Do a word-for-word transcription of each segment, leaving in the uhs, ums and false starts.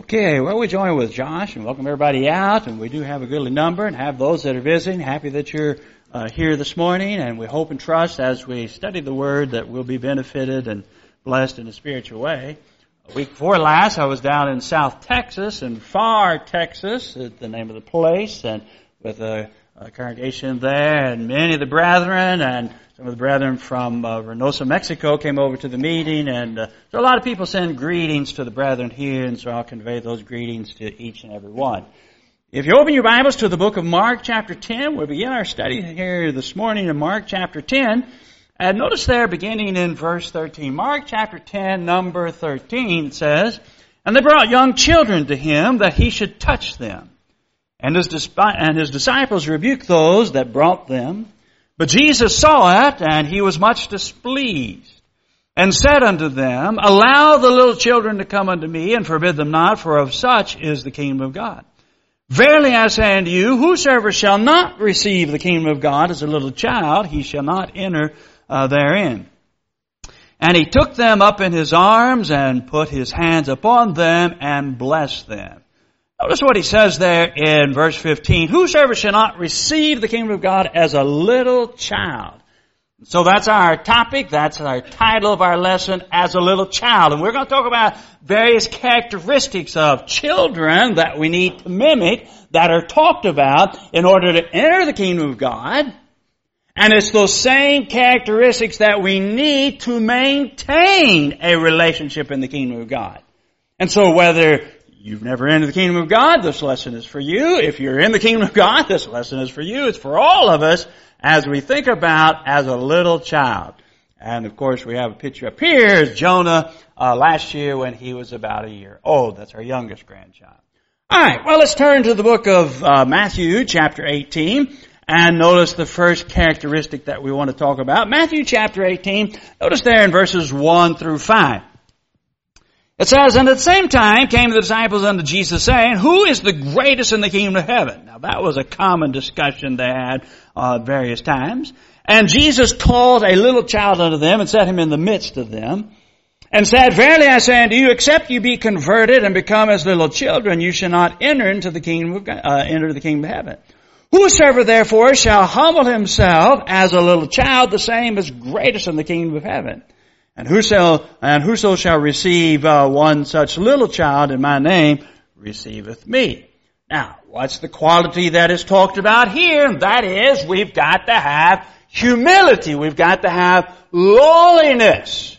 Okay, well, we're joined with Josh, and welcome everybody out, and we do have a goodly number, and have those that are visiting. Happy that you're uh, here this morning, and we hope and trust as we study the Word that we'll be benefited and blessed in a spiritual way. A week before last, I was down in South Texas, in Far Texas, is the name of the place, and with a, a congregation there, and many of the brethren, and some of the brethren from uh, Reynosa, Mexico, came over to the meeting, and uh, so a lot of people send greetings to the brethren here, and so I'll convey those greetings to each and every one. If you open your Bibles to the book of Mark, chapter ten, we'll begin our study here this morning in Mark, chapter ten. And notice there, beginning in verse thirteen, Mark chapter ten, number thirteen says, "And they brought young children to him, that he should touch them. And his, disp- and his disciples rebuked those that brought them. But Jesus saw it, and he was much displeased, and said unto them, Allow the little children to come unto me, and forbid them not, for of such is the kingdom of God. Verily I say unto you, whosoever shall not receive the kingdom of God as a little child, he shall not enter Uh, therein. And he took them up in his arms and put his hands upon them and blessed them." Notice what he says there in verse fifteen. Whosoever shall not receive the kingdom of God as a little child. So that's our topic. That's our title of our lesson, as a little child. And we're going to talk about various characteristics of children that we need to mimic, that are talked about in order to enter the kingdom of God. And it's those same characteristics that we need to maintain a relationship in the kingdom of God. And so whether you've never entered the kingdom of God, this lesson is for you. If you're in the kingdom of God, this lesson is for you. It's for all of us as we think about as a little child. And of course, we have a picture up here of Jonah uh, last year when he was about a year old. That's our youngest grandchild. All right, well, let's turn to the book of uh, Matthew, chapter eighteen. And notice the first characteristic that we want to talk about. Matthew chapter eighteen, notice there in verses one through five. It says, "And at the same time came the disciples unto Jesus, saying, Who is the greatest in the kingdom of heaven?" Now that was a common discussion they had uh, various times. "And Jesus called a little child unto them, and set him in the midst of them, and said, Verily I say unto you, except you be converted and become as little children, you shall not enter into the kingdom of God, uh, enter the kingdom of heaven. Whosoever therefore shall humble himself as a little child, the same is greatest in the kingdom of heaven. And whoso, and whoso shall receive uh, one such little child in my name, receiveth me." Now, what's the quality that is talked about here? That is, we've got to have humility. We've got to have lowliness.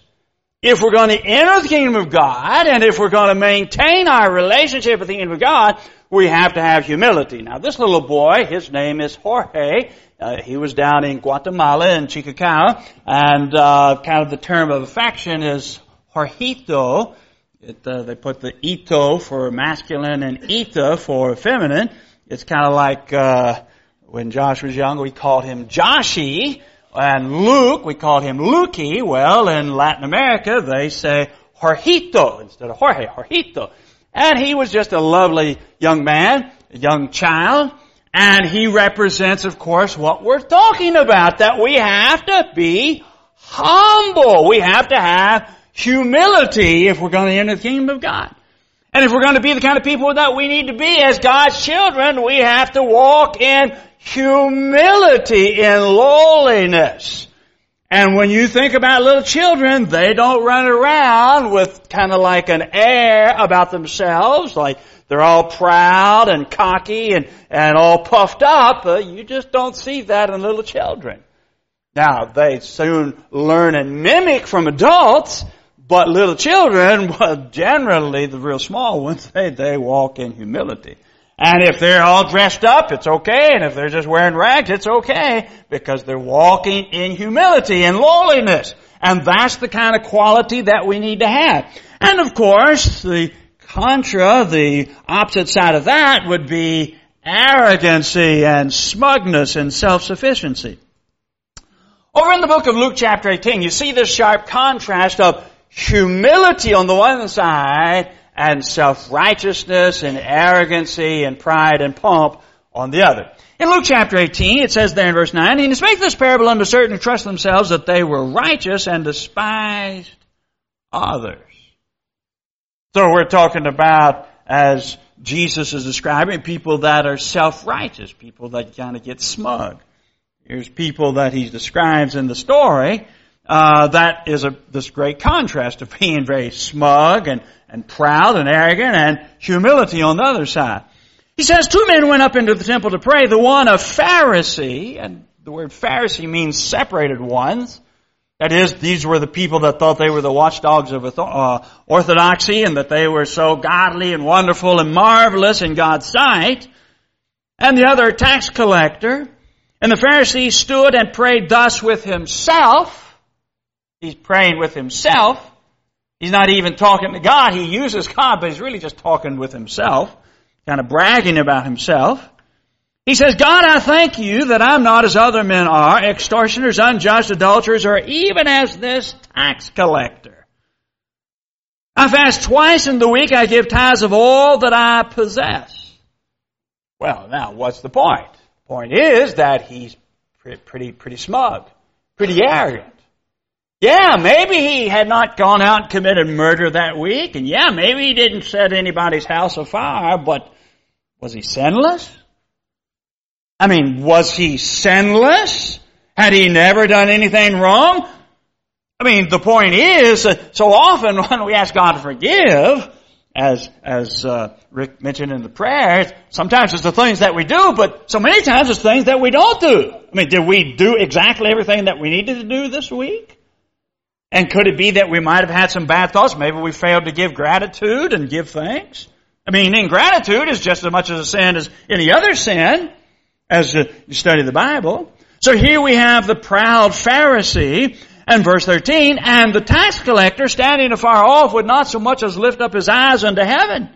If we're going to enter the kingdom of God, and if we're going to maintain our relationship with the kingdom of God, we have to have humility. Now, this little boy, his name is Jorge. Uh, he was down in Guatemala, in Chicacao. And uh, kind of the term of affection is Jorgito. It, uh, they put the ito for masculine and ita for feminine. It's kind of like uh, when Josh was young, we called him Joshi. And Luke, we called him Lukey. Well, in Latin America, they say Jorgito instead of Jorge, Jorgito. And he was just a lovely young man, a young child. And he represents, of course, what we're talking about, that we have to be humble. We have to have humility if we're going to enter the kingdom of God. And if we're going to be the kind of people that we need to be as God's children, we have to walk in humility, in lowliness. And when you think about little children, they don't run around with kind of like an air about themselves, like they're all proud and cocky and, and all puffed up. Uh, you just don't see that in little children. Now, they soon learn and mimic from adults, but little children, well, generally the real small ones, they, they walk in humility. And if they're all dressed up, it's okay. And if they're just wearing rags, it's okay. Because they're walking in humility and lowliness. And that's the kind of quality that we need to have. And of course, the contra, the opposite side of that would be arrogancy and smugness and self-sufficiency. Over in the book of Luke chapter eighteen, you see this sharp contrast of humility on the one side and self-righteousness and arrogancy and pride and pomp on the other. In Luke chapter eighteen, it says there in verse nine, "And he spake this parable unto certain who trust themselves that they were righteous and despised others." So we're talking about as Jesus is describing, people that are self-righteous, people that kind of get smug. Here's people that he describes in the story. Uh, that is a, this great contrast of being very smug and, and proud and arrogant, and humility on the other side. He says, two men went up into the temple to pray, the one a Pharisee, and the word Pharisee means separated ones. That is, these were the people that thought they were the watchdogs of uh, orthodoxy, and that they were so godly and wonderful and marvelous in God's sight. And the other, a tax collector. And the Pharisee stood and prayed thus with himself. He's praying with himself. He's not even talking to God. He uses God, but he's really just talking with himself, kind of bragging about himself. He says, God, I thank you that I'm not as other men are, extortioners, unjust, adulterers, or even as this tax collector. I fast twice in the week. I give tithes of all that I possess. Well, now, what's the point? The point is that he's pretty, pretty smug, pretty arrogant. Yeah, maybe he had not gone out and committed murder that week. And yeah, maybe he didn't set anybody's house afire, but was he sinless? I mean, was he sinless? Had he never done anything wrong? I mean, the point is, that so often when we ask God to forgive, as as uh, Rick mentioned in the prayers, sometimes it's the things that we do, but so many times it's things that we don't do. I mean, did we do exactly everything that we needed to do this week? And could it be that we might have had some bad thoughts? Maybe we failed to give gratitude and give thanks. I mean, ingratitude is just as much of a sin as any other sin as you study the Bible. So here we have the proud Pharisee and verse thirteen, and the tax collector standing afar off would not so much as lift up his eyes unto heaven,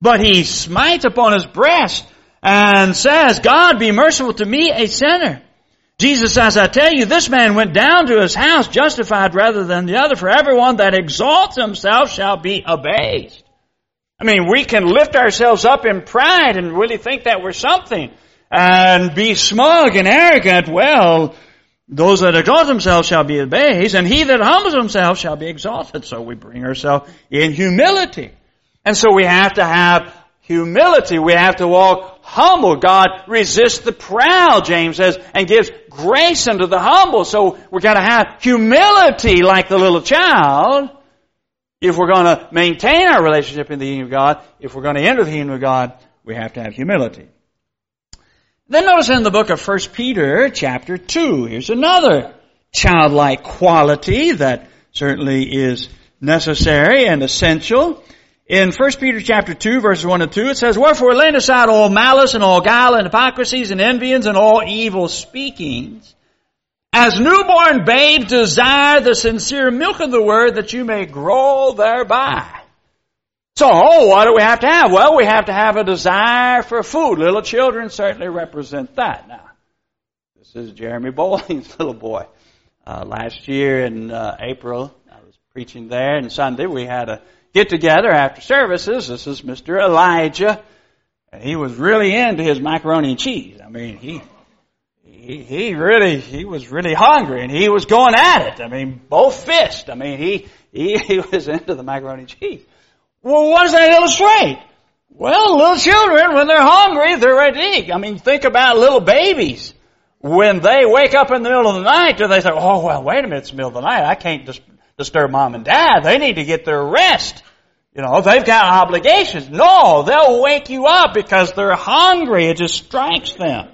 but he smites upon his breast and says, God, be merciful to me, a sinner. Jesus says, I tell you, this man went down to his house justified rather than the other, for everyone that exalts himself shall be abased. I mean, we can lift ourselves up in pride and really think that we're something and be smug and arrogant. Well, those that exalt themselves shall be abased, and he that humbles himself shall be exalted. So we bring ourselves in humility. And so we have to have humility. We have to walk humble. God resists the proud, James says, and gives grace unto the humble. So we're going to have humility like the little child if we're going to maintain our relationship in the kingdom of God. If we're going to enter the kingdom of God, we have to have humility. Then notice in the book of First Peter chapter two, here's another childlike quality that certainly is necessary and essential. In First Peter chapter two, verses one and two, it says, wherefore laying aside all malice and all guile and hypocrisies and envyings and all evil speakings, as newborn babes desire the sincere milk of the word that you may grow thereby. So, oh, what do we have to have? Well, we have to have a desire for food. Little children certainly represent that. Now, this is Jeremy Bowling's little boy. Uh, last year in uh, April, I was preaching there, and Sunday we had a get together after services. This is Mister Elijah, and he was really into his macaroni and cheese. I mean, he, he he really he was really hungry, and he was going at it. I mean, both fists. I mean, he he, he was into the macaroni and cheese. Well, what does that illustrate? Well, little children, when they're hungry, they're ready to eat. I mean, think about little babies. When they wake up in the middle of the night, do they say, "Oh, well, wait a minute, it's the middle of the night. I can't just." disturb mom and dad. They need to get their rest. You know, they've got obligations. No, they'll wake you up because they're hungry. It just strikes them.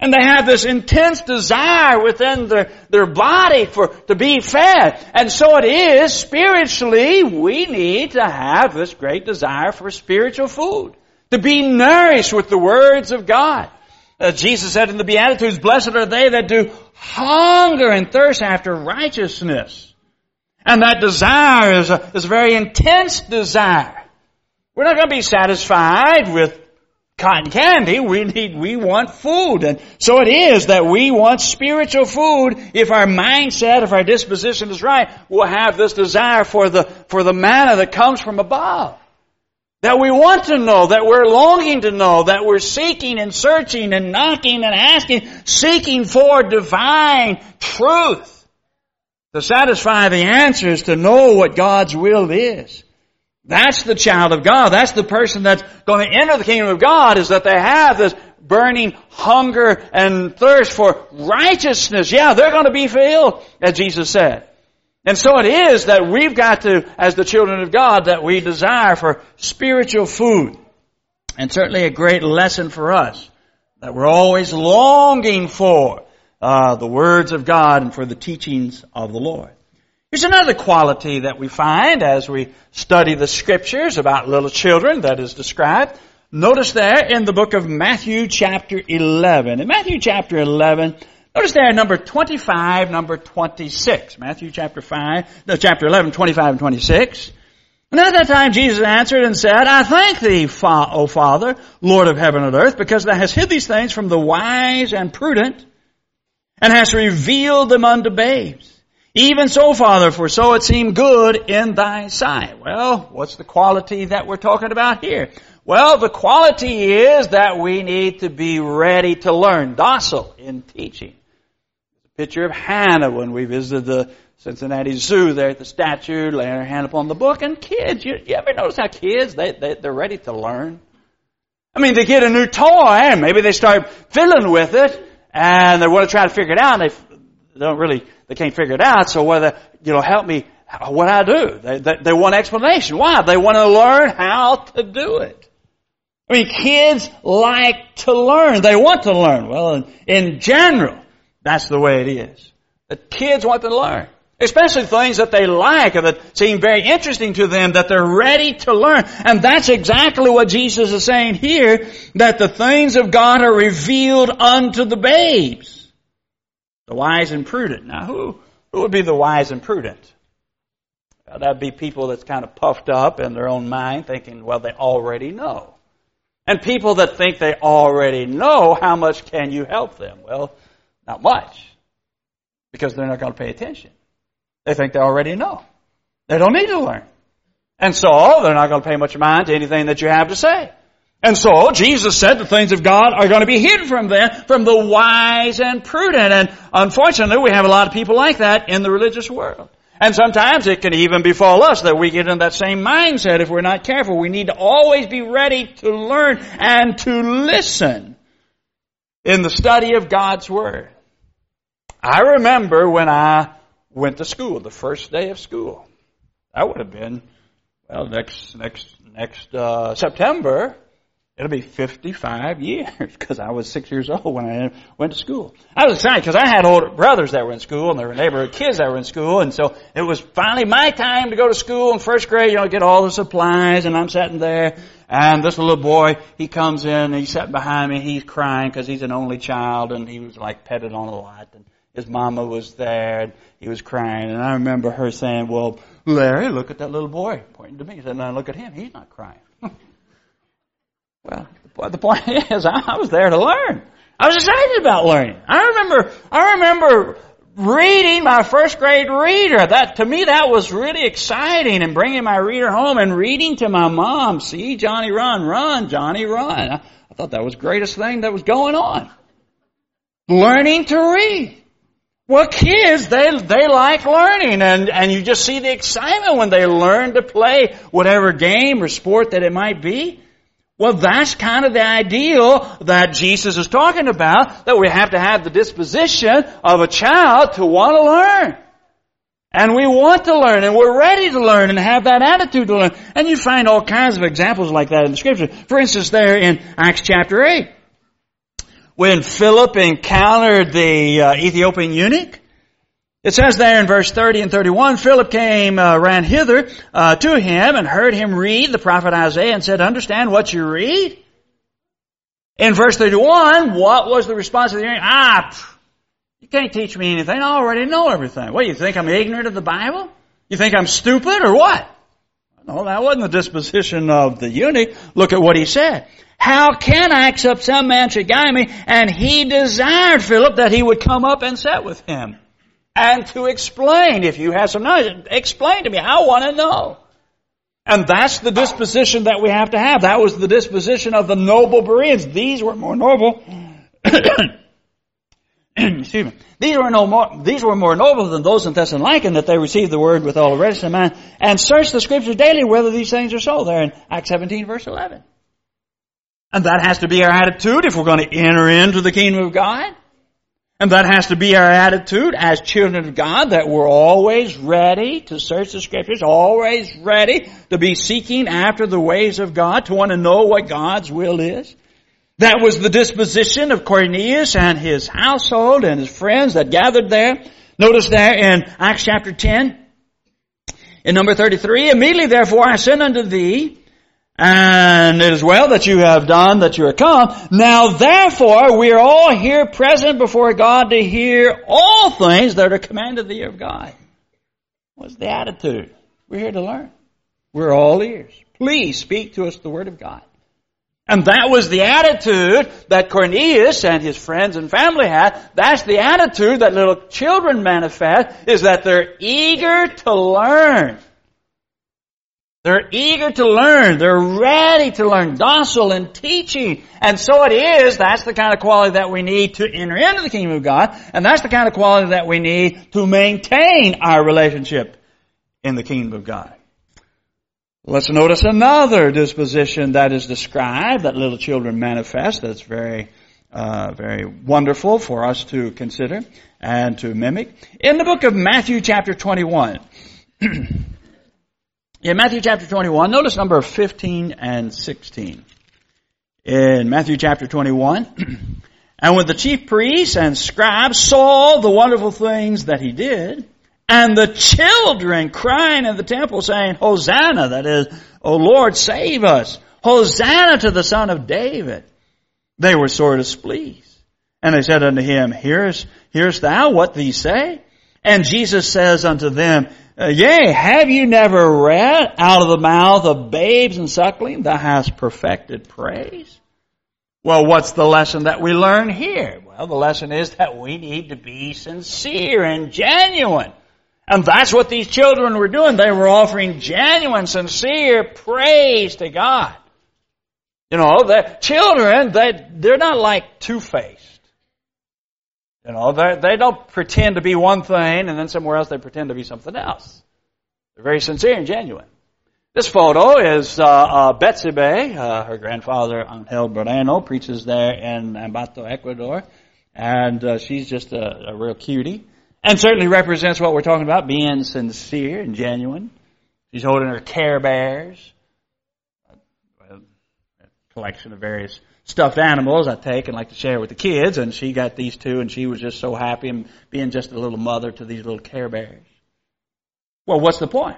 And they have this intense desire within their, their body for to be fed. And so it is spiritually, we need to have this great desire for spiritual food, to be nourished with the words of God. Uh, Jesus said in the Beatitudes, blessed are they that do hunger and thirst after righteousness. And that desire is a, is a very intense desire. We're not going to be satisfied with cotton candy. We need, we want food. And so it is that we want spiritual food. If our mindset, if our disposition is right, we'll have this desire for the, for the manna that comes from above. That we want to know, that we're longing to know, that we're seeking and searching and knocking and asking, seeking for divine truth. To satisfy the answers, to know what God's will is. That's the child of God. That's the person that's going to enter the kingdom of God, is that they have this burning hunger and thirst for righteousness. Yeah, they're going to be filled, as Jesus said. And so it is that we've got to, as the children of God, that we desire for spiritual food. And certainly a great lesson for us, that we're always longing for uh, the words of God and for the teachings of the Lord. Here's another quality that we find as we study the Scriptures about little children that is described. Notice there in the book of Matthew chapter eleven. In Matthew chapter eleven, notice there number twenty-five, number twenty-six. Matthew chapter five, no, chapter eleven, twenty-five and twenty-six. And at that time Jesus answered and said, I thank thee, O Father, Lord of heaven and earth, because thou hast hid these things from the wise and prudent, and hast revealed them unto babes. Even so, Father, for so it seemed good in thy sight. Well, what's the quality that we're talking about here? Well, the quality is that we need to be ready to learn, docile in teaching. There's a picture of Hannah when we visited the Cincinnati Zoo there at the statue, laying her hand upon the book. And kids, you, you ever notice how kids, they, they, they're ready to learn? I mean, they get a new toy, and maybe they start fiddling with it, and they want to try to figure it out, and they don't really, they can't figure it out, so whether, you know, help me, what I do? They, they, they want explanation. Why? They want to learn how to do it. I mean, kids like to learn. They want to learn. Well, in general, that's the way it is. The kids want to learn, especially things that they like or that seem very interesting to them, that they're ready to learn. And that's exactly what Jesus is saying here, that the things of God are revealed unto the babes, the wise and prudent. Now, who, who would be the wise and prudent? Well, that would be people that's kind of puffed up in their own mind, thinking, well, they already know. And people that think they already know, how much can you help them? Well, not much, because they're not going to pay attention. They think they already know. They don't need to learn. And so they're not going to pay much mind to anything that you have to say. And so Jesus said the things of God are going to be hidden from them, from the wise and prudent. And unfortunately, we have a lot of people like that in the religious world. And sometimes it can even befall us that we get in that same mindset if we're not careful. We need to always be ready to learn and to listen in the study of God's Word. I remember when I went to school, the first day of school. That would have been, well, next next next uh, September. It'll be fifty-five years, because I was six years old when I went to school. I was excited because I had older brothers that were in school, and there were neighborhood kids that were in school, and so it was finally my time to go to school in first grade, you know, get all the supplies, and I'm sitting there, and this little boy, he comes in, and he's sitting behind me, he's crying because he's an only child, and he was, like, petted on a lot, and his mama was there, and he was crying, and I remember her saying, well, Larry, look at that little boy, pointing to me, and I look at him, he's not crying. Well, the point is, I was there to learn. I was excited about learning. I remember, I remember reading my first grade reader. That, to me, that was really exciting, and bringing my reader home and reading to my mom, see, Johnny, run, run, Johnny, run. I, I thought that was the greatest thing that was going on. Learning to read. Well, kids, they they like learning, and, and you just see the excitement when they learn to play whatever game or sport that it might be. Well, that's kind of the ideal that Jesus is talking about, that we have to have the disposition of a child to want to learn. And we want to learn, and we're ready to learn, and have that attitude to learn. And you find all kinds of examples like that in the Scripture. For instance, there in Acts chapter eight, when Philip encountered the uh, Ethiopian eunuch, it says there in verse thirty and thirty-one, Philip came, uh, ran hither uh, to him and heard him read the prophet Isaiah and said, understand what you read? In verse thirty-one, what was the response of the eunuch? Ah, pff, you can't teach me anything. I already know everything. What, you think I'm ignorant of the Bible? You think I'm stupid or what? No, that wasn't the disposition of the eunuch. Look at what he said. How can I accept some man should guide me? And he desired Philip that he would come up and sit with him. And to explain, if you have some knowledge, explain to me. I want to know. And that's the disposition that we have to have. That was the disposition of the noble Bereans. These were more noble Excuse me. These were no more, these were more noble than those in Thessalonica, that they received the word with all readiness in mind, and searched the scriptures daily whether these things are so. There in Acts seventeen, verse eleven. And that has to be our attitude if we're going to enter into the kingdom of God. And that has to be our attitude as children of God, that we're always ready to search the scriptures, always ready to be seeking after the ways of God, to want to know what God's will is. That was the disposition of Cornelius and his household and his friends that gathered there. Notice there in Acts chapter ten, in number thirty-three, immediately therefore I sent unto thee, and it is well that you have done, that you are come. Now therefore we are all here present before God to hear all things that are commanded thee of God. What's the attitude? We're here to learn. We're all ears. Please speak to us the word of God. And that was the attitude that Cornelius and his friends and family had. That's the attitude that little children manifest, is that they're eager to learn. They're eager to learn. They're ready to learn, docile in teaching. And so it is, that's the kind of quality that we need to enter into the kingdom of God. And that's the kind of quality that we need to maintain our relationship in the kingdom of God. Let's notice another disposition that is described, that little children manifest, that's very, uh, very wonderful for us to consider and to mimic. In the book of Matthew chapter twenty-one, in Matthew chapter twenty-one, notice number fifteen and sixteen. In Matthew chapter twenty-one, and when the chief priests and scribes saw the wonderful things that he did, and the children crying in the temple saying, Hosanna, that is, O Lord, save us. Hosanna to the Son of David. They were sore displeased. And they said unto him, Hearest, hearest thou what these say? And Jesus says unto them, Yea, have you never read, out of the mouth of babes and suckling, thou hast perfected praise? Well, what's the lesson that we learn here? Well, the lesson is that we need to be sincere and genuine. And that's what these children were doing. They were offering genuine, sincere praise to God. You know, the children, they, they're not like two-faced. You know, they don't pretend to be one thing and then somewhere else they pretend to be something else. They're very sincere and genuine. This photo is uh, uh, Betsy Bay. Uh, her grandfather, Angel Moreno, preaches there in Ambato, Ecuador. And uh, she's just a, a real cutie. And certainly represents what we're talking about, being sincere and genuine. She's holding her Care Bears, a collection of various stuffed animals I take and like to share with the kids. And she got these two, and she was just so happy and being just a little mother to these little Care Bears. Well, what's the point?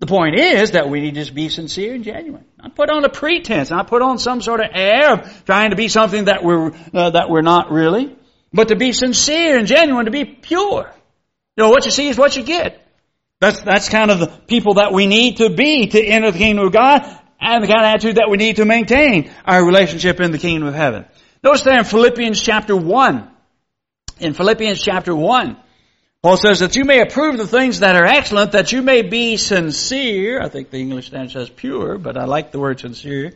The point is that we need to just be sincere and genuine. Not put on a pretense, not put on some sort of air of trying to be something that we're uh, that we're not really, but to be sincere and genuine, to be pure. You know, what you see is what you get. That's that's kind of the people that we need to be to enter the kingdom of God, and the kind of attitude that we need to maintain our relationship in the kingdom of heaven. Notice there in Philippians chapter one. In Philippians chapter one, Paul says that you may approve the things that are excellent, that you may be sincere. I think the English standard says pure, but I like the word sincere.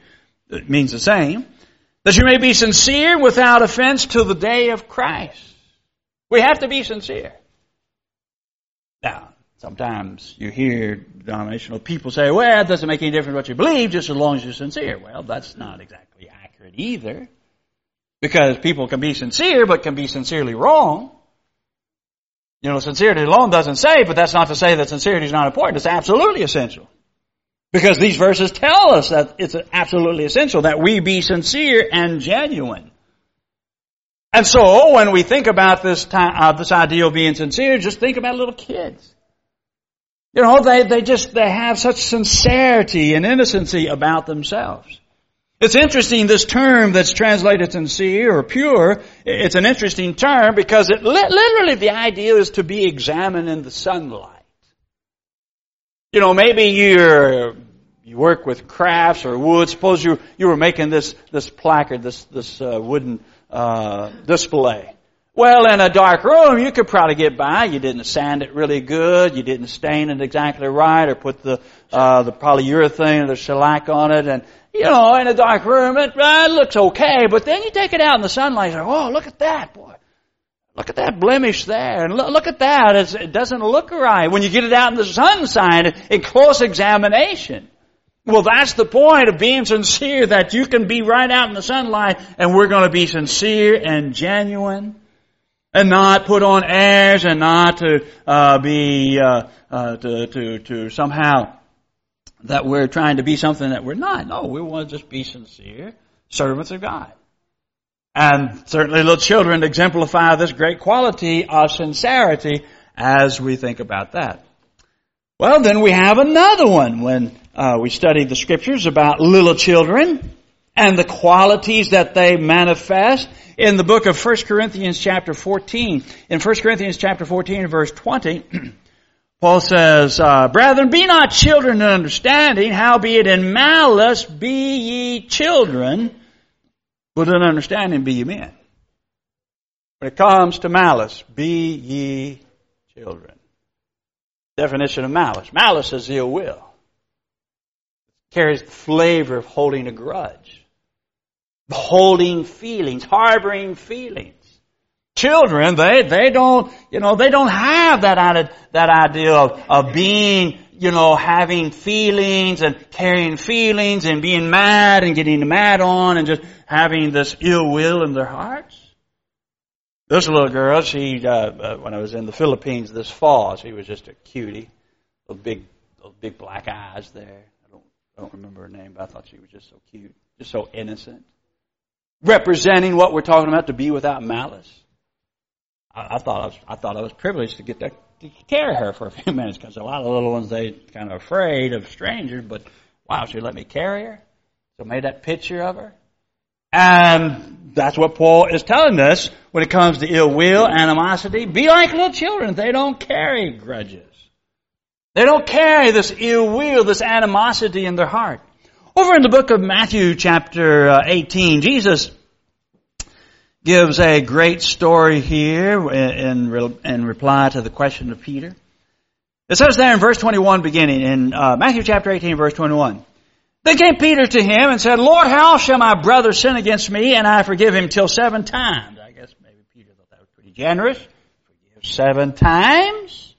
It means the same. That you may be sincere without offense till the day of Christ. We have to be sincere. Now, sometimes you hear denominational people say, well, it doesn't make any difference what you believe, just as long as you're sincere. Well, that's not exactly accurate either, because people can be sincere, but can be sincerely wrong. You know, sincerity alone doesn't save, but that's not to say that sincerity is not important. It's absolutely essential, because these verses tell us that it's absolutely essential that we be sincere and genuine. And so, when we think about this time, uh, this idea of being sincere, just think about little kids. You know, they, they just, they have such sincerity and innocency about themselves. It's interesting, this term that's translated sincere or pure, it's an interesting term because it li- literally the idea is to be examined in the sunlight. You know, maybe you're, you work with crafts or wood. Suppose you, you were making this, this placard, this, this, uh, wooden, Uh, display. Well, in a dark room, you could probably get by. You didn't sand it really good. You didn't stain it exactly right, or put the uh, the polyurethane or the shellac on it. And you know, in a dark room, it uh, looks okay. But then you take it out in the sunlight, and oh, look at that, boy! Look at that blemish there. And look, look at that. It's, it doesn't look right. When you get it out in the sunshine, in close examination. Well, that's the point of being sincere, that you can be right out in the sunlight, and we're going to be sincere and genuine and not put on airs and not to uh, be, uh, uh, to, to, to somehow that we're trying to be something that we're not. No, we want to just be sincere servants of God. And certainly little children exemplify this great quality of sincerity as we think about that. Well, then we have another one when uh, we study the Scriptures about little children and the qualities that they manifest in the book of First Corinthians chapter fourteen. In First Corinthians chapter fourteen, verse twenty, Paul says, uh, Brethren, be not children in understanding, howbeit in malice be ye children, but in understanding be ye men. When it comes to malice, be ye children. Definition of malice. Malice is ill will. It carries the flavor of holding a grudge. Holding feelings, harboring feelings. Children, they, they don't, you know, they don't have that, that idea of, of being, you know, having feelings and carrying feelings and being mad and getting mad on and just having this ill will in their hearts. This little girl, she, uh, when I was in the Philippines this fall, she was just a cutie. Little big, little big black eyes there. I don't, I don't remember her name, but I thought she was just so cute. Just so innocent. Representing what we're talking about, to be without malice. I, I thought I was, I thought I was privileged to get that. To carry her for a few minutes, because a lot of little ones, they kind of afraid of strangers, but wow, she let me carry her. So made that picture of her. And that's what Paul is telling us when it comes to ill will, animosity. Be like little children. They don't carry grudges. They don't carry this ill will, this animosity in their heart. Over in the book of Matthew chapter eighteen, Jesus gives a great story here in, in, in reply to the question of Peter. It says there in verse twenty-one, beginning in uh, Matthew chapter eighteen, verse twenty-one. Then came Peter to him and said, Lord, how shall my brother sin against me, and I forgive him till seven times? I guess maybe Peter thought that was pretty generous. Forgive seven times?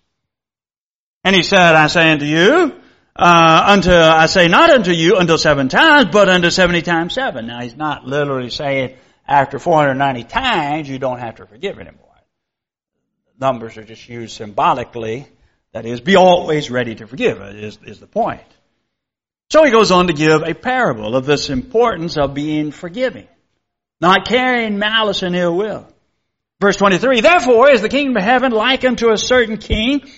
And he said, I say unto you, Uh, unto, I say not unto you until seven times, but unto seventy times seven. Now, he's not literally saying, after four hundred ninety times, you don't have to forgive anymore. Numbers are just used symbolically. That is, be always ready to forgive is, is the point. So he goes on to give a parable of this importance of being forgiving, not carrying malice and ill will. Verse twenty-three, Therefore is the kingdom of heaven like unto a certain king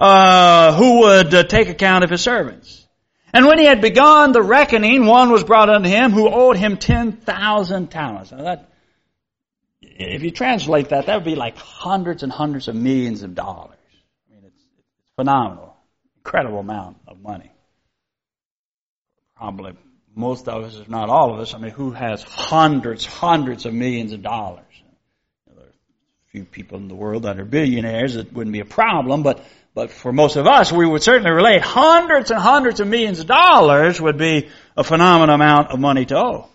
uh, who would uh, take account of his servants. And when he had begun the reckoning, one was brought unto him who owed him ten thousand talents. Now that, if you translate that, that would be like hundreds and hundreds of millions of dollars. I mean, it's, it's phenomenal. Incredible amount of money. Probably most of us, if not all of us, I mean, who has hundreds, hundreds of millions of dollars? Now, there are a few people in the world that are billionaires. It wouldn't be a problem, but But for most of us, we would certainly relate. Hundreds and hundreds of millions of dollars would be a phenomenal amount of money to owe.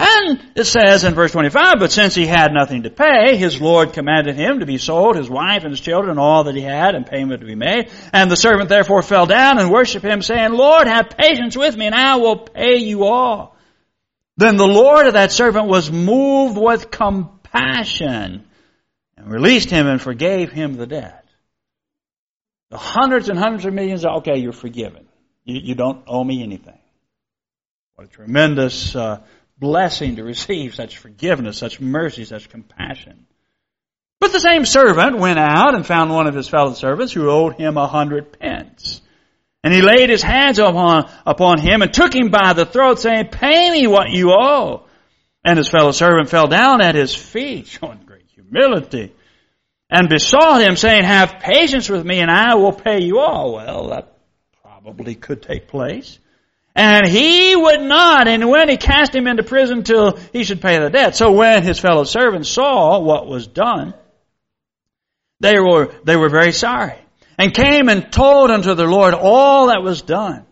And it says in verse twenty-five, But since he had nothing to pay, his Lord commanded him to be sold, his wife and his children, all that he had, and payment to be made. And the servant therefore fell down and worshipped him, saying, Lord, have patience with me, and I will pay you all. Then the Lord of that servant was moved with compassion, and released him and forgave him the debt. The hundreds and hundreds of millions, okay, you're forgiven. You, you don't owe me anything. What a tremendous uh, blessing to receive such forgiveness, such mercy, such compassion. But the same servant went out and found one of his fellow servants who owed him a hundred pence. And he laid his hands upon, upon him and took him by the throat, saying, Pay me what you owe. And his fellow servant fell down at his feet, showing great humility, and besought him, saying, Have patience with me, and I will pay you all. Well, that probably could take place. And he would not, and when he cast him into prison till he should pay the debt. So when his fellow servants saw what was done, they were they were very sorry, and came and told unto their Lord all that was done.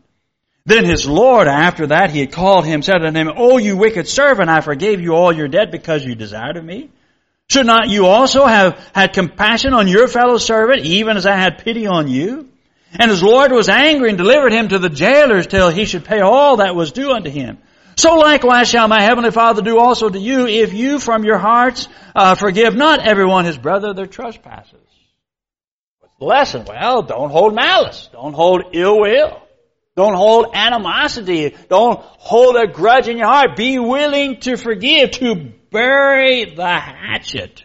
Then his Lord, after that he had called him, said unto him, O you wicked servant, I forgave you all your debt because you desired of me. Should not you also have had compassion on your fellow servant, even as I had pity on you? And his Lord was angry and delivered him to the jailers till he should pay all that was due unto him. So likewise shall my heavenly Father do also to you, if you from your hearts uh, forgive not everyone his brother their trespasses. What's the lesson? Well, don't hold malice. Don't hold ill will. Don't hold animosity. Don't hold a grudge in your heart. Be willing to forgive, to bury the hatchet.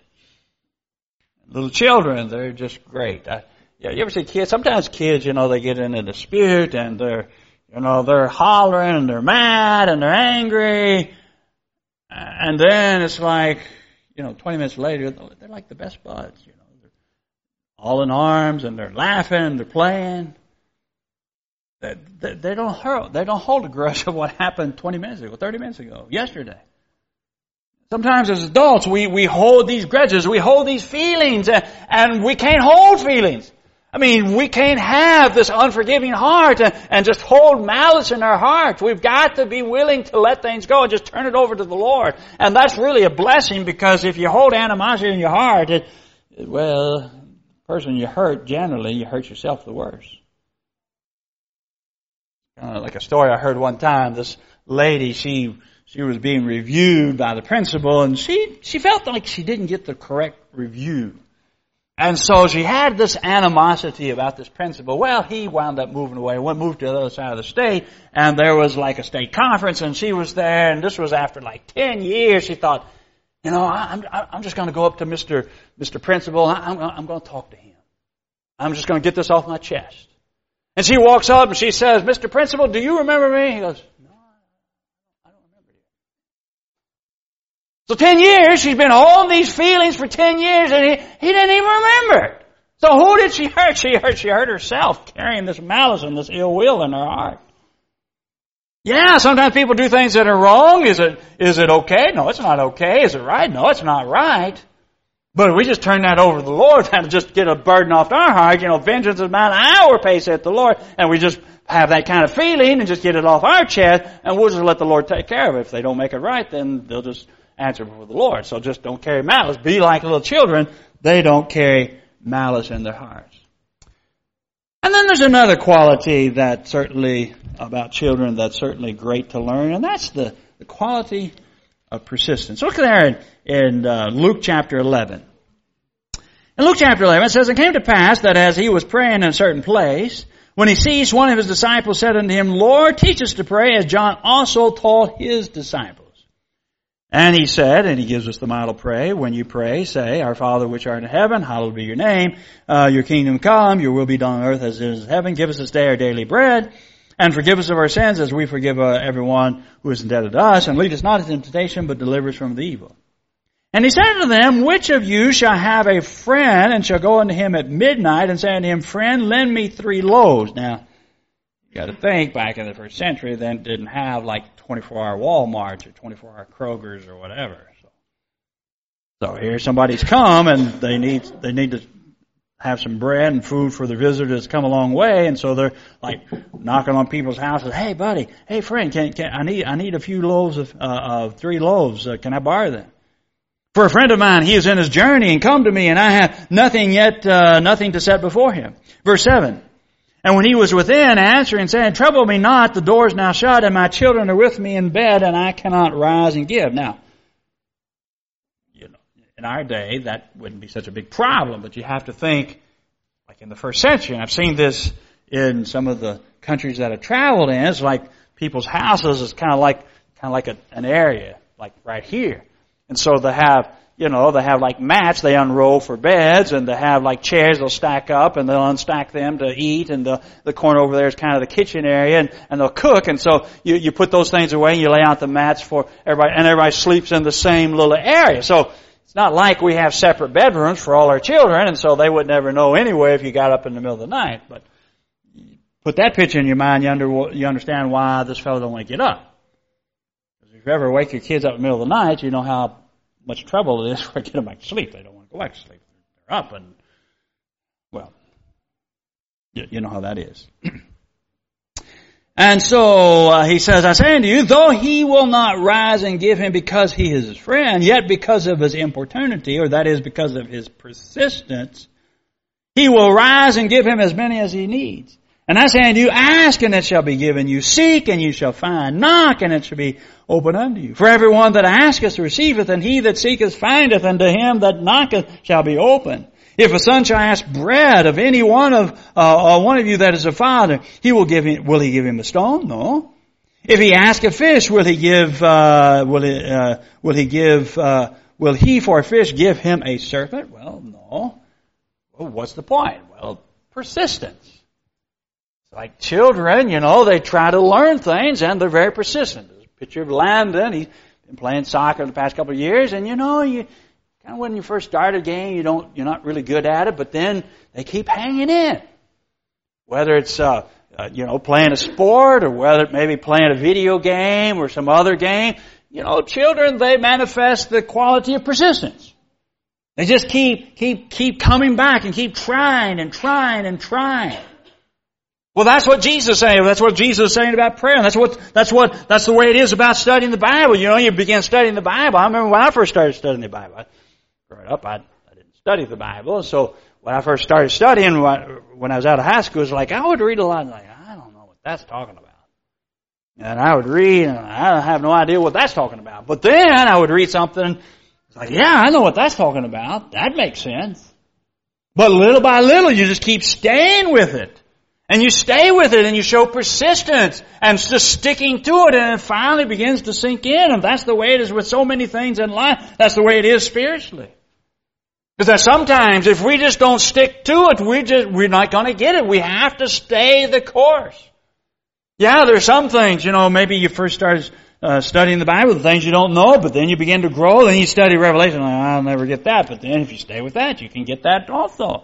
Little children, they're just great. I, yeah, you ever see kids? Sometimes kids, you know, they get in a dispute and they're, you know, they're hollering and they're mad and they're angry. And then it's like, you know, twenty minutes later, they're like the best buds, you know. They're all in arms and they're laughing and they're playing. They don't hurt. They don't hold a grudge of what happened twenty minutes ago, thirty minutes ago, yesterday. Sometimes as adults, we, we hold these grudges. We hold these feelings, and, and we can't hold feelings. I mean, we can't have this unforgiving heart and, and just hold malice in our hearts. We've got to be willing to let things go and just turn it over to the Lord. And that's really a blessing, because if you hold animosity in your heart, it, it, well, the person you hurt, generally, you hurt yourself the worst. Uh, like a story I heard one time, this lady, she she was being reviewed by the principal, and she, she felt like she didn't get the correct review. And so she had this animosity about this principal. Well, he wound up moving away, went moved to the other side of the state, and there was like a state conference, and she was there, and this was after like ten years. She thought, you know, I'm I'm just going to go up to Mister Mister Principal, and I'm I'm going to talk to him. I'm just going to get this off my chest. And she walks up and she says, Mister Principal, do you remember me? He goes, no, I don't remember you. So ten years, she's been holding these feelings for ten years, and he, he didn't even remember it. So who did she hurt? She hurt, she hurt herself, carrying this malice and this ill will in her heart. Yeah, sometimes people do things that are wrong. Is it, is it okay? No, it's not okay. Is it right? No, it's not right. But we just turn that over to the Lord and just get a burden off our heart. You know, vengeance is mine, I will pay, saith the Lord. And we just have that kind of feeling and just get it off our chest, and we'll just let the Lord take care of it. If they don't make it right, then they'll just answer before the Lord. So just don't carry malice. Be like little children. They don't carry malice in their hearts. And then there's another quality that certainly, about children, that's certainly great to learn, and that's the, the quality of persistence. Look there in, in uh, Luke chapter eleven. In Luke chapter eleven, it says, it came to pass that as he was praying in a certain place, when he ceased, one of his disciples said unto him, Lord, teach us to pray, as John also taught his disciples. And he said, and he gives us the model prayer, when you pray, say, Our Father which art in heaven, hallowed be your name. Uh, your kingdom come, your will be done on earth as it is in heaven. Give us this day our daily bread. And forgive us of our sins, as we forgive uh, everyone who is indebted to us. And lead us not into temptation, but deliver us from the evil. And he said unto them, Which of you shall have a friend, and shall go unto him at midnight, and say unto him, Friend, lend me three loaves. Now, you got to think, back in the first century, they didn't have like twenty-four hour Walmarts or twenty-four hour Kroger's or whatever. So, so here somebody's come, and they need they need to have some bread and food for the visitors come a long way, and so they're like knocking on people's houses. Hey, buddy. Hey, friend. Can can I need I need a few loaves of uh, of three loaves? Uh, can I borrow them? For a friend of mine, he is in his journey and come to me, and I have nothing yet, uh, nothing to set before him. Verse seven. And when he was within, answering, saying, Trouble me not. The door is now shut, and my children are with me in bed, and I cannot rise and give. Now, in our day, that wouldn't be such a big problem, but you have to think, like in the first century, and I've seen this in some of the countries that I've traveled in, it's like people's houses is kind of like kind of like a, an area, like right here. And so they have, you know, they have like mats they unroll for beds, and they have like chairs they'll stack up, and they'll unstack them to eat, and the, the corner over there is kind of the kitchen area, and, and they'll cook, and so you, you put those things away, and you lay out the mats for everybody, and everybody sleeps in the same little area. So it's not like we have separate bedrooms for all our children, and so they would never know anyway if you got up in the middle of the night. But you put that picture in your mind, you, under, you understand why this fellow don't want to get up. Because if you ever wake your kids up in the middle of the night, you know how much trouble it is for getting them back to sleep. They don't want to go back to sleep. They're up, and, well, you know how that is. And so uh, he says, I say unto you, though he will not rise and give him because he is his friend, yet because of his importunity, or that is because of his persistence, he will rise and give him as many as he needs. And I say unto you, ask and it shall be given you. Seek and you shall find. Knock and it shall be opened unto you. For everyone that asketh receiveth, and he that seeketh findeth, and to him that knocketh shall be opened. If a son shall ask bread of any one of uh, one of you that is a father, he will give him. Will he give him a stone? No. If he ask a fish, will he give? Uh, will he? Uh, will he give? Uh, will he for a fish give him a serpent? Well, no. Well, what's the point? Well, persistence. Like children, you know, they try to learn things, and they're very persistent. There's a picture of Landon. He's been playing soccer the past couple of years, and you know, you. Kind of when you first start a game, you don't, you're not really good at it, but then they keep hanging in. Whether it's, uh, uh, you know, playing a sport, or whether it may be playing a video game or some other game, you know, children, they manifest the quality of persistence. They just keep, keep, keep coming back and keep trying and trying and trying. Well, that's what Jesus is saying. That's what Jesus is saying about prayer. And that's what, that's what, that's the way it is about studying the Bible. You know, you begin studying the Bible. I remember when I first started studying the Bible. Growing up, I, I didn't study the Bible, so when I first started studying, when I, when I was out of high school, it was like, I would read a lot, and like, I don't know what that's talking about. And I would read, and I have no idea what that's talking about. But then I would read something, it's like, yeah, I know what that's talking about. That makes sense. But little by little, you just keep staying with it. And you stay with it, and you show persistence, and just sticking to it, and it finally begins to sink in. And that's the way it is with so many things in life. That's the way it is spiritually. Because sometimes if we just don't stick to it, we just, we're not going to get it. We have to stay the course. Yeah, there's some things, you know, maybe you first start uh, studying the Bible, the things you don't know, but then you begin to grow, then you study Revelation, like, I'll never get that. But then if you stay with that, you can get that also.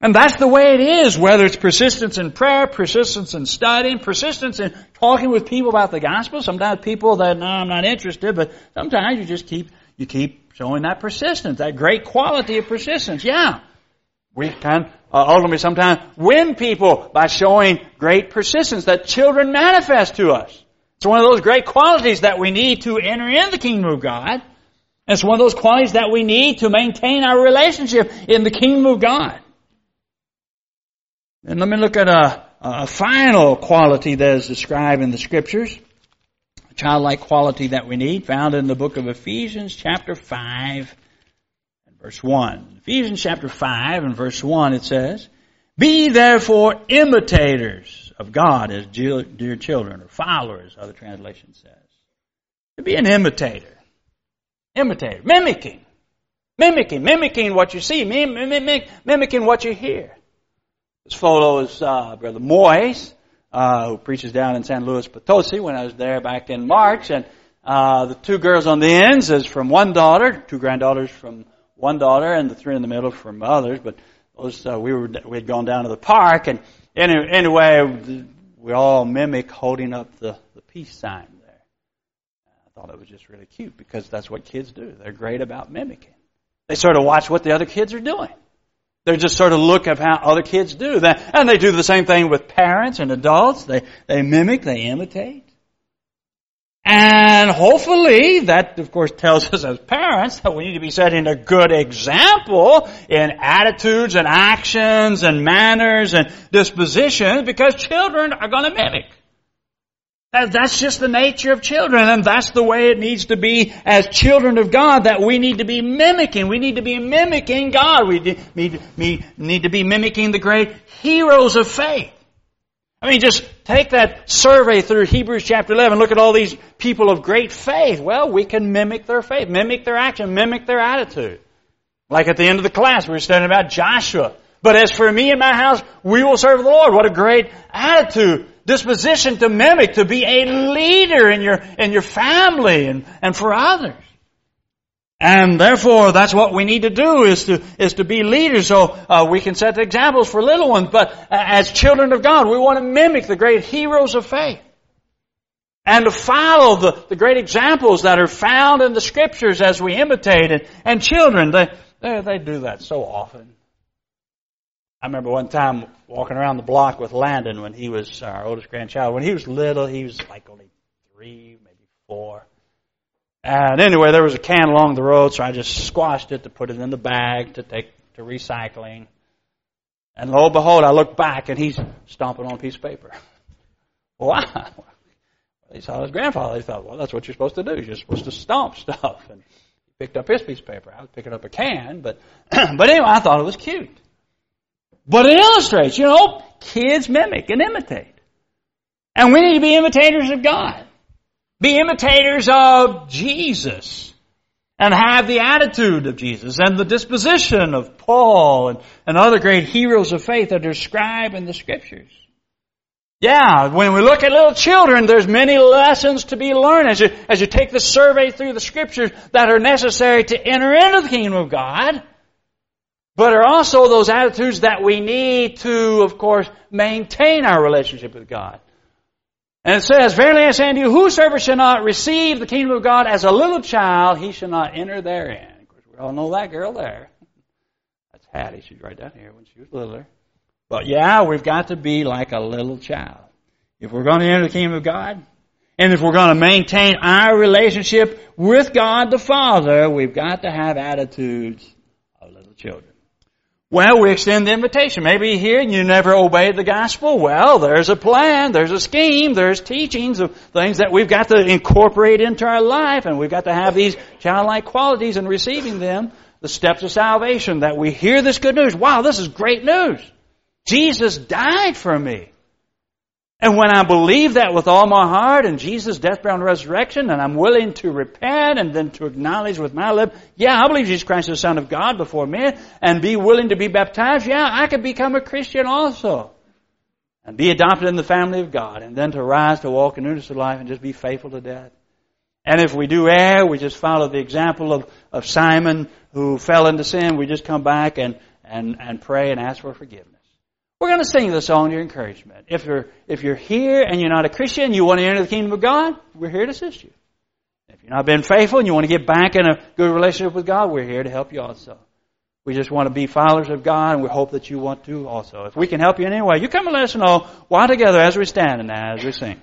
And that's the way it is, whether it's persistence in prayer, persistence in studying, persistence in talking with people about the gospel. Sometimes people that, no, I'm not interested, but sometimes you just keep, you keep showing that persistence, that great quality of persistence. Yeah, we can uh, ultimately sometimes win people by showing great persistence that children manifest to us. It's one of those great qualities that we need to enter in the kingdom of God. It's one of those qualities that we need to maintain our relationship in the kingdom of God. And let me look at a, a final quality that is described in the Scriptures. Childlike quality that we need, found in the book of Ephesians chapter five and verse one. Ephesians chapter five and verse one, it says, be therefore imitators of God as dear children, or followers, other translation says. To be an imitator. Imitator. Mimicking. Mimicking. Mimicking what you see. Mim- mimic- mimicking what you hear. This photo is uh, Brother Moise. Uh, who preaches down in San Luis Potosi when I was there back in March. And uh, the two girls on the ends is from one daughter, two granddaughters from one daughter, and the three in the middle from others. But those, uh, we were we had gone down to the park, and any, anyway, we all mimic holding up the, the peace sign there. I thought it was just really cute because that's what kids do. They're great about mimicking. They sort of watch what the other kids are doing. They just sort of look at how other kids do that. And they do the same thing with parents and adults. They they mimic, they imitate. And hopefully, that of course tells us as parents that we need to be setting a good example in attitudes and actions and manners and dispositions, because children are going to mimic. That's just the nature of children, and that's the way it needs to be as children of God, that we need to be mimicking. We need to be mimicking God. We need to be mimicking the great heroes of faith. I mean, just take that survey through Hebrews chapter eleven. Look at all these people of great faith. Well, we can mimic their faith, mimic their action, mimic their attitude. Like at the end of the class, we were studying about Joshua. But as for me and my house, we will serve the Lord. What a great attitude. Disposition to mimic, to be a leader in your in your family and, and for others. And therefore, that's what we need to do, is to is to be leaders, so uh, we can set examples for little ones. But uh, as children of God, we want to mimic the great heroes of faith and to follow the, the great examples that are found in the Scriptures as we imitate it. And children, they, they, they do that so often. I remember one time walking around the block with Landon when he was our oldest grandchild. When he was little, he was like only three, maybe four. And anyway, there was a can along the road, so I just squashed it to put it in the bag to take to recycling. And lo and behold, I look back, and he's stomping on a piece of paper. Wow. He saw his grandfather. He thought, well, that's what you're supposed to do. You're supposed to stomp stuff. And he picked up his piece of paper. I was picking up a can, but but anyway, I thought it was cute. But it illustrates, you know, kids mimic and imitate. And we need to be imitators of God. Be imitators of Jesus. And have the attitude of Jesus and the disposition of Paul and, and other great heroes of faith that are described in the Scriptures. Yeah, when we look at little children, there's many lessons to be learned as you, as you take the survey through the Scriptures that are necessary to enter into the kingdom of God. But are also those attitudes that we need to, of course, maintain our relationship with God. And it says, verily I say unto you, whosoever shall not receive the kingdom of God as a little child, he shall not enter therein. Of course, we all know that girl there. That's Hattie. She's right down here when she was littler. But yeah, we've got to be like a little child if we're going to enter the kingdom of God. And if we're going to maintain our relationship with God the Father, we've got to have attitudes of little children. Well, we extend the invitation. Maybe here and you never obeyed the gospel. Well, there's a plan, there's a scheme, there's teachings of things that we've got to incorporate into our life, and we've got to have these childlike qualities in receiving them. The steps of salvation, that we hear this good news. Wow, this is great news. Jesus died for me. And when I believe that with all my heart and Jesus' death, burial, and resurrection, and I'm willing to repent and then to acknowledge with my lips, yeah, I believe Jesus Christ is the Son of God before men, and be willing to be baptized, yeah, I could become a Christian also and be adopted in the family of God, and then to rise to walk in newness of life and just be faithful to death. And if we do err, we just follow the example of, of Simon who fell into sin. We just come back and, and, and pray and ask for forgiveness. We're going to sing the song to your encouragement. If you're, if you're here and you're not a Christian, you want to enter the kingdom of God, we're here to assist you. If you've not been faithful and you want to get back in a good relationship with God, we're here to help you also. We just want to be followers of God, and we hope that you want to also. If we can help you in any way, you come and let us know while together as we stand and as we sing.